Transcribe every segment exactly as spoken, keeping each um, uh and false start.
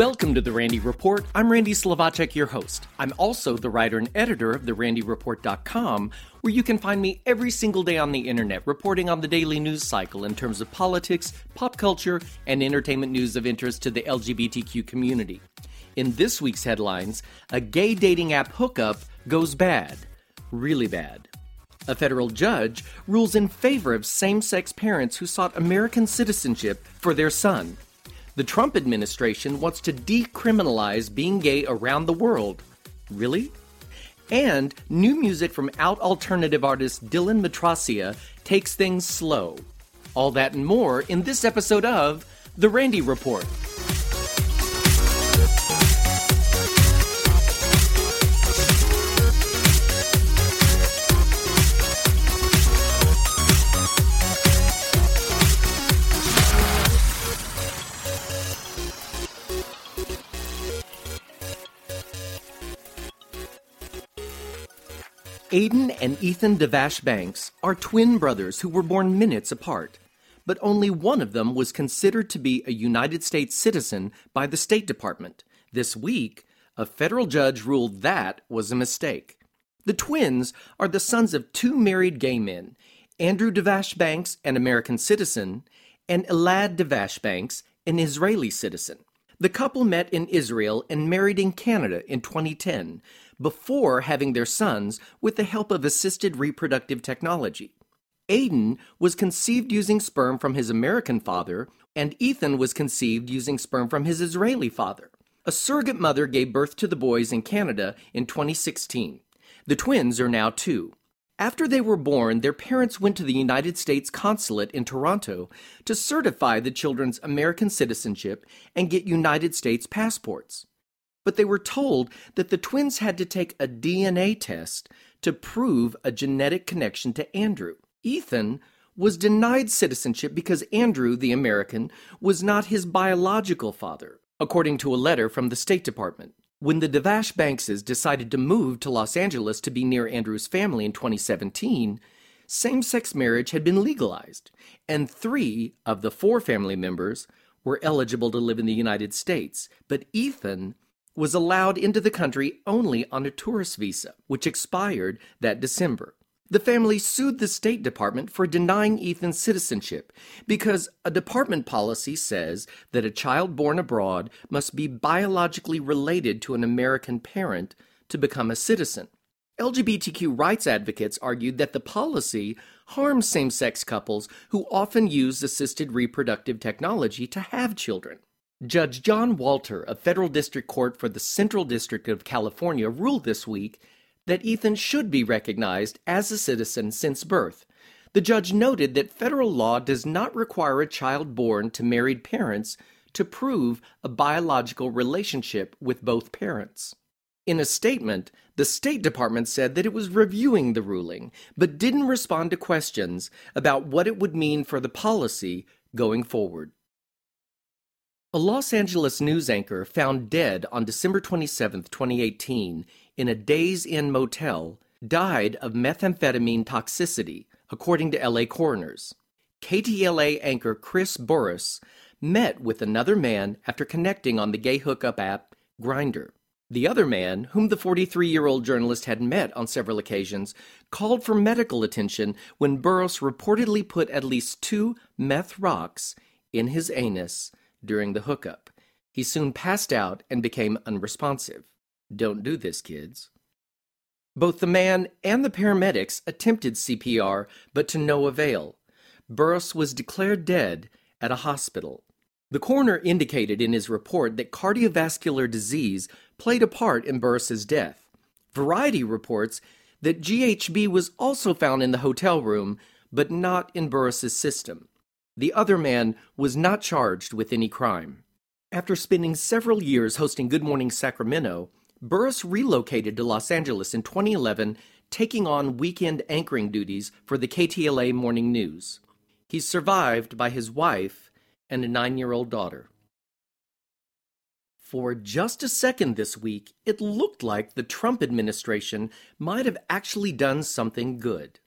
Welcome to The Randy Report. I'm Randy Slavacek, your host. I'm also the writer and editor of the randy report dot com, where you can find me every single day on the internet, reporting on the daily news cycle in terms of politics, pop culture, and entertainment news of interest to the L G B T Q community. In this week's headlines, a gay dating app hookup goes bad. Really bad. A federal judge rules in favor of same-sex parents who sought American citizenship for their son. The Trump administration wants to decriminalize being gay around the world. Really? And new music from out alternative artist Dylan Matracia takes things slow. All that and more in this episode of The Randy Report. Aiden and Ethan Dvash-Banks are twin brothers who were born minutes apart, but only one of them was considered to be a United States citizen by the State Department. This week, a federal judge ruled that was a mistake. The twins are the sons of two married gay men, Andrew Dvash-Banks, an American citizen, and Elad Dvash-Banks, an Israeli citizen. The couple met in Israel and married in Canada in twenty ten, before having their sons with the help of assisted reproductive technology. Aiden was conceived using sperm from his American father, and Ethan was conceived using sperm from his Israeli father. A surrogate mother gave birth to the boys in Canada in twenty sixteen. The twins are now two. After they were born, their parents went to the United States consulate in Toronto to certify the children's American citizenship and get United States passports. But they were told that the twins had to take a D N A test to prove a genetic connection to Andrew. Ethan was denied citizenship because Andrew, the American, was not his biological father, according to a letter from the State Department. When the Dvash-Bankses decided to move to Los Angeles to be near Andrew's family in twenty seventeen, same-sex marriage had been legalized, and three of the four family members were eligible to live in the United States, but Ethan was allowed into the country only on a tourist visa, which expired that December. The family sued the State Department for denying Ethan's citizenship because a department policy says that a child born abroad must be biologically related to an American parent to become a citizen. L G B T Q rights advocates argued that the policy harms same-sex couples who often use assisted reproductive technology to have children. Judge John Walter of Federal District Court for the Central District of California ruled this week that Ethan should be recognized as a citizen since birth. The judge noted that federal law does not require a child born to married parents to prove a biological relationship with both parents. In a statement, the State Department said that it was reviewing the ruling, but didn't respond to questions about what it would mean for the policy going forward. A Los Angeles news anchor found dead on December twenty-seventh, twenty eighteen, in a Days Inn motel, died of methamphetamine toxicity, according to L A coroners. K T L A anchor Chris Burris met with another man after connecting on the gay hookup app Grindr. The other man, whom the forty-three-year-old journalist had met on several occasions, called for medical attention when Burris reportedly put at least two meth rocks in his anus during the hookup. He soon passed out and became unresponsive. Don't do this, kids. Both the man and the paramedics attempted C P R, but to no avail. Burris was declared dead at a hospital. The coroner indicated in his report that cardiovascular disease played a part in Burris's death. Variety reports that G H B was also found in the hotel room, but not in Burris's system. The other man was not charged with any crime. After spending several years hosting Good Morning Sacramento, Burris relocated to Los Angeles in twenty eleven, taking on weekend anchoring duties for the K T L A morning news. He's survived by his wife and a nine-year-old daughter. For just a second this week, it looked like the Trump administration might have actually done something good.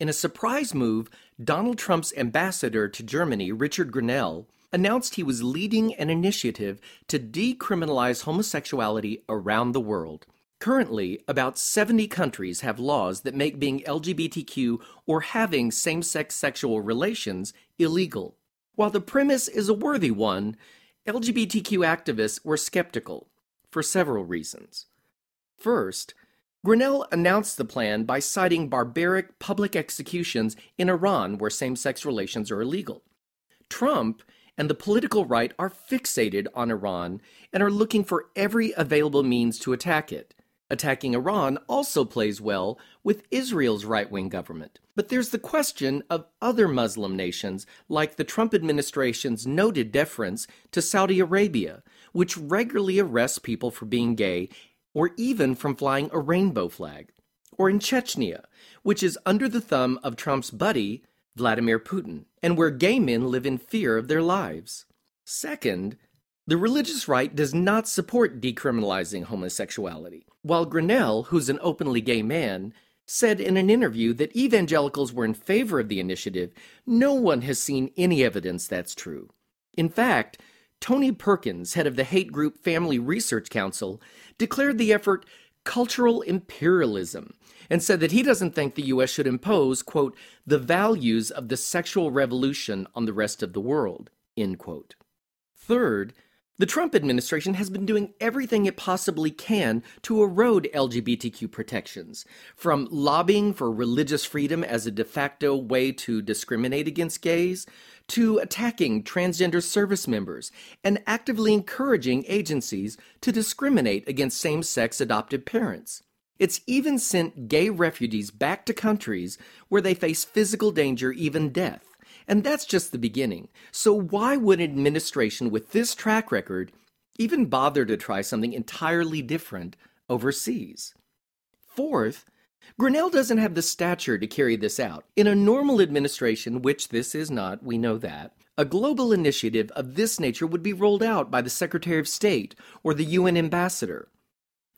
In a surprise move, Donald Trump's ambassador to Germany, Richard Grenell, announced he was leading an initiative to decriminalize homosexuality around the world. Currently, about seventy countries have laws that make being L G B T Q or having same-sex sexual relations illegal. While the premise is a worthy one, L G B T Q activists were skeptical for several reasons. First, Grenell announced the plan by citing barbaric public executions in Iran where same-sex relations are illegal. Trump and the political right are fixated on Iran and are looking for every available means to attack it. Attacking Iran also plays well with Israel's right-wing government. But there's the question of other Muslim nations, like the Trump administration's noted deference to Saudi Arabia, which regularly arrests people for being gay or even from flying a rainbow flag. Or in Chechnya, which is under the thumb of Trump's buddy, Vladimir Putin, and where gay men live in fear of their lives. Second, the religious right does not support decriminalizing homosexuality, while Grenell, who's an openly gay man, said in an interview that evangelicals were in favor of the initiative. No one has seen any evidence that's true. In fact, Tony Perkins, head of the hate group Family Research Council, declared the effort cultural imperialism and said that he doesn't think the U S should impose, quote, the values of the sexual revolution on the rest of the world, end quote. Third, the Trump administration has been doing everything it possibly can to erode L G B T Q protections, from lobbying for religious freedom as a de facto way to discriminate against gays, to attacking transgender service members and actively encouraging agencies to discriminate against same-sex adoptive parents. It's even sent gay refugees back to countries where they face physical danger, even death. And that's just the beginning. So why would an administration with this track record even bother to try something entirely different overseas? Fourth, Grenell doesn't have the stature to carry this out. In a normal administration, which this is not, we know that, a global initiative of this nature would be rolled out by the Secretary of State or the U N ambassador.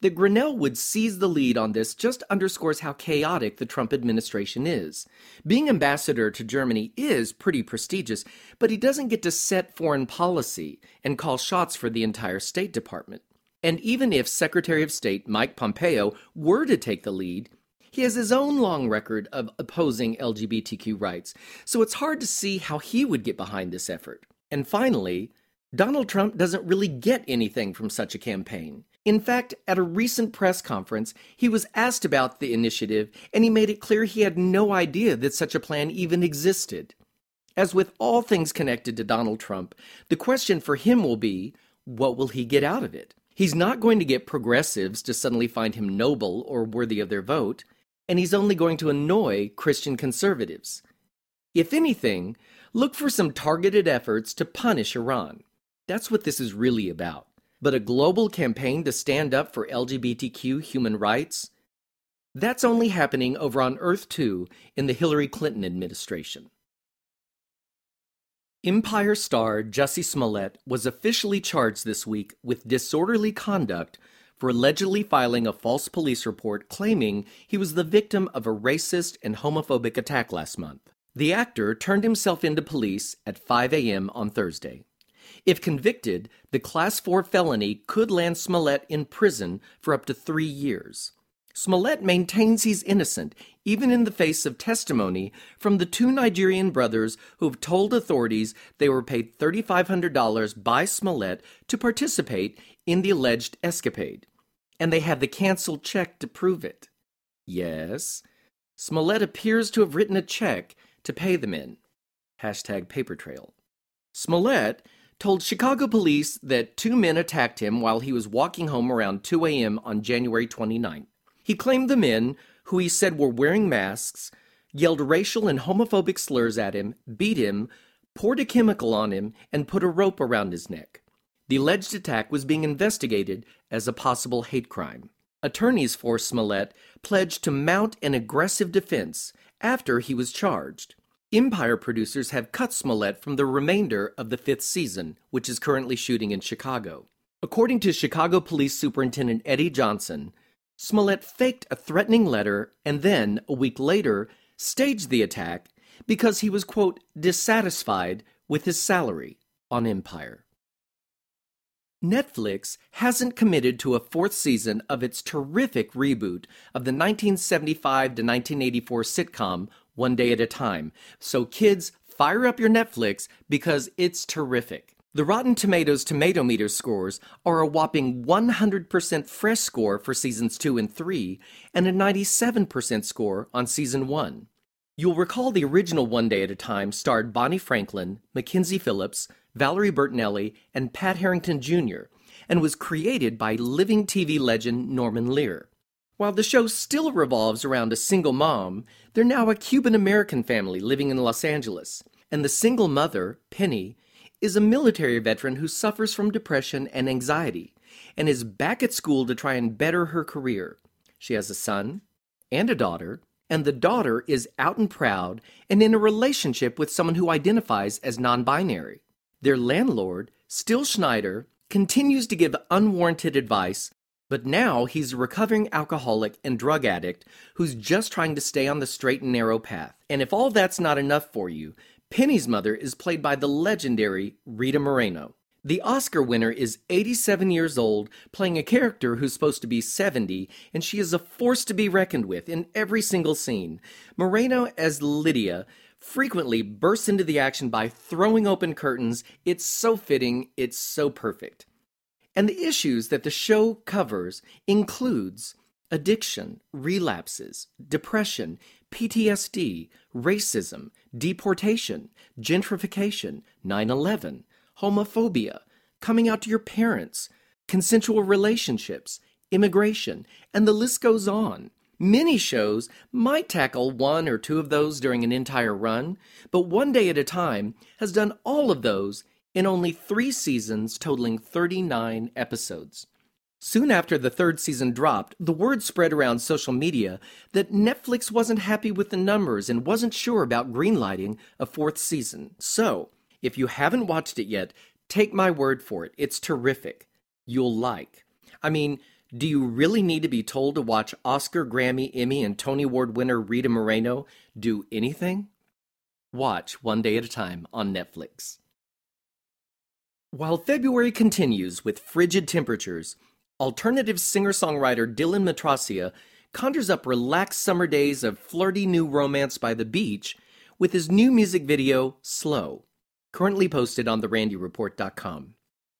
That Grenell would seize the lead on this just underscores how chaotic the Trump administration is. Being ambassador to Germany is pretty prestigious, but he doesn't get to set foreign policy and call shots for the entire State Department. And even if Secretary of State Mike Pompeo were to take the lead, he has his own long record of opposing L G B T Q rights, so it's hard to see how he would get behind this effort. And finally, Donald Trump doesn't really get anything from such a campaign. In fact, at a recent press conference, he was asked about the initiative, and he made it clear he had no idea that such a plan even existed. As with all things connected to Donald Trump, the question for him will be, what will he get out of it? He's not going to get progressives to suddenly find him noble or worthy of their vote, and he's only going to annoy Christian conservatives. If anything, look for some targeted efforts to punish Iran. That's what this is really about. But a global campaign to stand up for L G B T Q human rights? That's only happening over on Earth, too, in the Hillary Clinton administration. Empire star Jussie Smollett was officially charged this week with disorderly conduct for allegedly filing a false police report claiming he was the victim of a racist and homophobic attack last month. The actor turned himself into police at five a.m. on Thursday. If convicted, the Class four felony could land Smollett in prison for up to three years. Smollett maintains he's innocent, even in the face of testimony from the two Nigerian brothers who have told authorities they were paid three thousand five hundred dollars by Smollett to participate in the alleged escapade. And they have the canceled check to prove it. Yes, Smollett appears to have written a check to pay the men. Hashtag paper trail. Smollett told Chicago police that two men attacked him while he was walking home around two a.m. on January twenty-ninth. He claimed the men, who he said were wearing masks, yelled racial and homophobic slurs at him, beat him, poured a chemical on him, and put a rope around his neck. The alleged attack was being investigated as a possible hate crime. Attorneys for Smollett pledged to mount an aggressive defense after he was charged. Empire producers have cut Smollett from the remainder of the fifth season, which is currently shooting in Chicago. According to Chicago Police Superintendent Eddie Johnson, Smollett faked a threatening letter and then, a week later, staged the attack because he was, quote, dissatisfied with his salary, on Empire. Netflix hasn't committed to a fourth season of its terrific reboot of the nineteen seventy-five to nineteen eighty-four sitcom One Day at a Time, so kids, fire up your Netflix because it's terrific. The Rotten Tomatoes Tomato Meter scores are a whopping one hundred percent fresh score for Seasons two and three and a ninety-seven percent score on Season one. You'll recall the original One Day at a Time starred Bonnie Franklin, Mackenzie Phillips, Valerie Bertinelli, and Pat Harrington Junior, and was created by living T V legend Norman Lear. While the show still revolves around a single mom, they're now a Cuban-American family living in Los Angeles, and the single mother, Penny, is a military veteran who suffers from depression and anxiety and is back at school to try and better her career. She has a son and a daughter, and the daughter is out and proud and in a relationship with someone who identifies as non-binary. Their landlord, Still Schneider, continues to give unwarranted advice, but now he's a recovering alcoholic and drug addict who's just trying to stay on the straight and narrow path. And if all that's not enough for you, Penny's mother is played by the legendary Rita Moreno. The Oscar winner is eighty-seven years old, playing a character who's supposed to be seventy, and she is a force to be reckoned with in every single scene. Moreno, as Lydia, frequently bursts into the action by throwing open curtains. It's so fitting, it's so perfect. And the issues that the show covers includes addiction, relapses, depression, P T S D, racism, deportation, gentrification, nine eleven, homophobia, coming out to your parents, consensual relationships, immigration, and the list goes on. Many shows might tackle one or two of those during an entire run, but One Day at a Time has done all of those in only three seasons, totaling thirty-nine episodes. Soon after the third season dropped, the word spread around social media that Netflix wasn't happy with the numbers and wasn't sure about greenlighting a fourth season. So, if you haven't watched it yet, take my word for it. It's terrific. You'll like. I mean, do you really need to be told to watch Oscar, Grammy, Emmy, and Tony Award winner Rita Moreno do anything? Watch One Day at a Time on Netflix. While February continues with frigid temperatures, alternative singer-songwriter Dylan Matracia conjures up relaxed summer days of flirty new romance by the beach with his new music video, Slow, currently posted on the randy report dot com.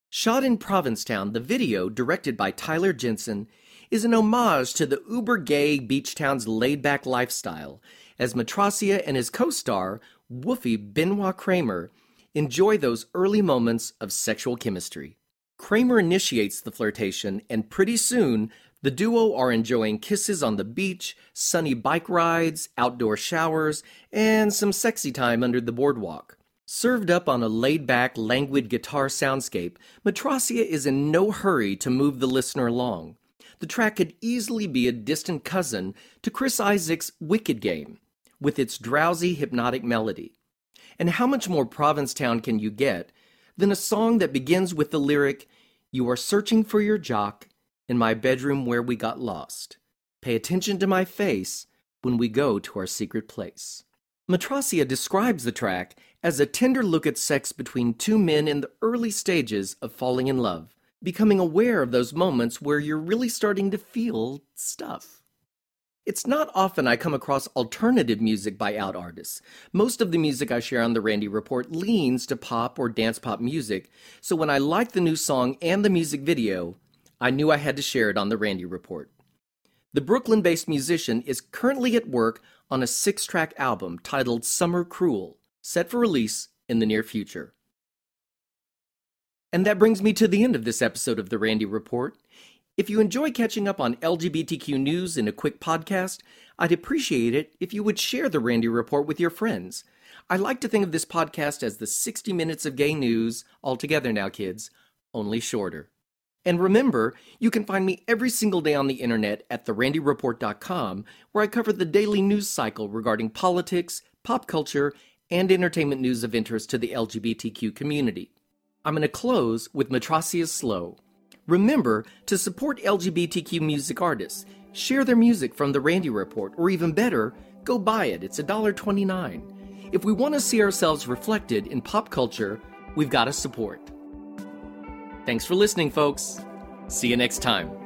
Shot in Provincetown, the video, directed by Tyler Jensen, is an homage to the uber-gay beach town's laid-back lifestyle, as Matracia and his co-star, Wolfie Benoit Kramer, enjoy those early moments of sexual chemistry. Kramer initiates the flirtation, and pretty soon, the duo are enjoying kisses on the beach, sunny bike rides, outdoor showers, and some sexy time under the boardwalk. Served up on a laid-back, languid guitar soundscape, Matracia is in no hurry to move the listener along. The track could easily be a distant cousin to Chris Isaac's Wicked Game, with its drowsy, hypnotic melody. And how much more Provincetown can you get than a song that begins with the lyric, "You are searching for your jock in my bedroom where we got lost. Pay attention to my face when we go to our secret place." Matracia describes the track as a tender look at sex between two men in the early stages of falling in love, becoming aware of those moments where you're really starting to feel stuff. It's not often I come across alternative music by out artists. Most of the music I share on The Randy Report leans to pop or dance pop music, so when I liked the new song and the music video, I knew I had to share it on The Randy Report. The Brooklyn-based musician is currently at work on a six-track album titled Summer Cruel, set for release in the near future. And that brings me to the end of this episode of The Randy Report. If you enjoy catching up on L G B T Q news in a quick podcast, I'd appreciate it if you would share The Randy Report with your friends. I like to think of this podcast as the sixty minutes of gay news, all together now, kids, only shorter. And remember, you can find me every single day on the internet at the randy report dot com, where I cover the daily news cycle regarding politics, pop culture, and entertainment news of interest to the L G B T Q community. I'm going to close with Matracia's Slow. Remember to support L G B T Q music artists. Share their music from The Randy Report, or even better, go buy it. It's one dollar twenty-nine. If we want to see ourselves reflected in pop culture, we've got to support. Thanks for listening, folks. See you next time.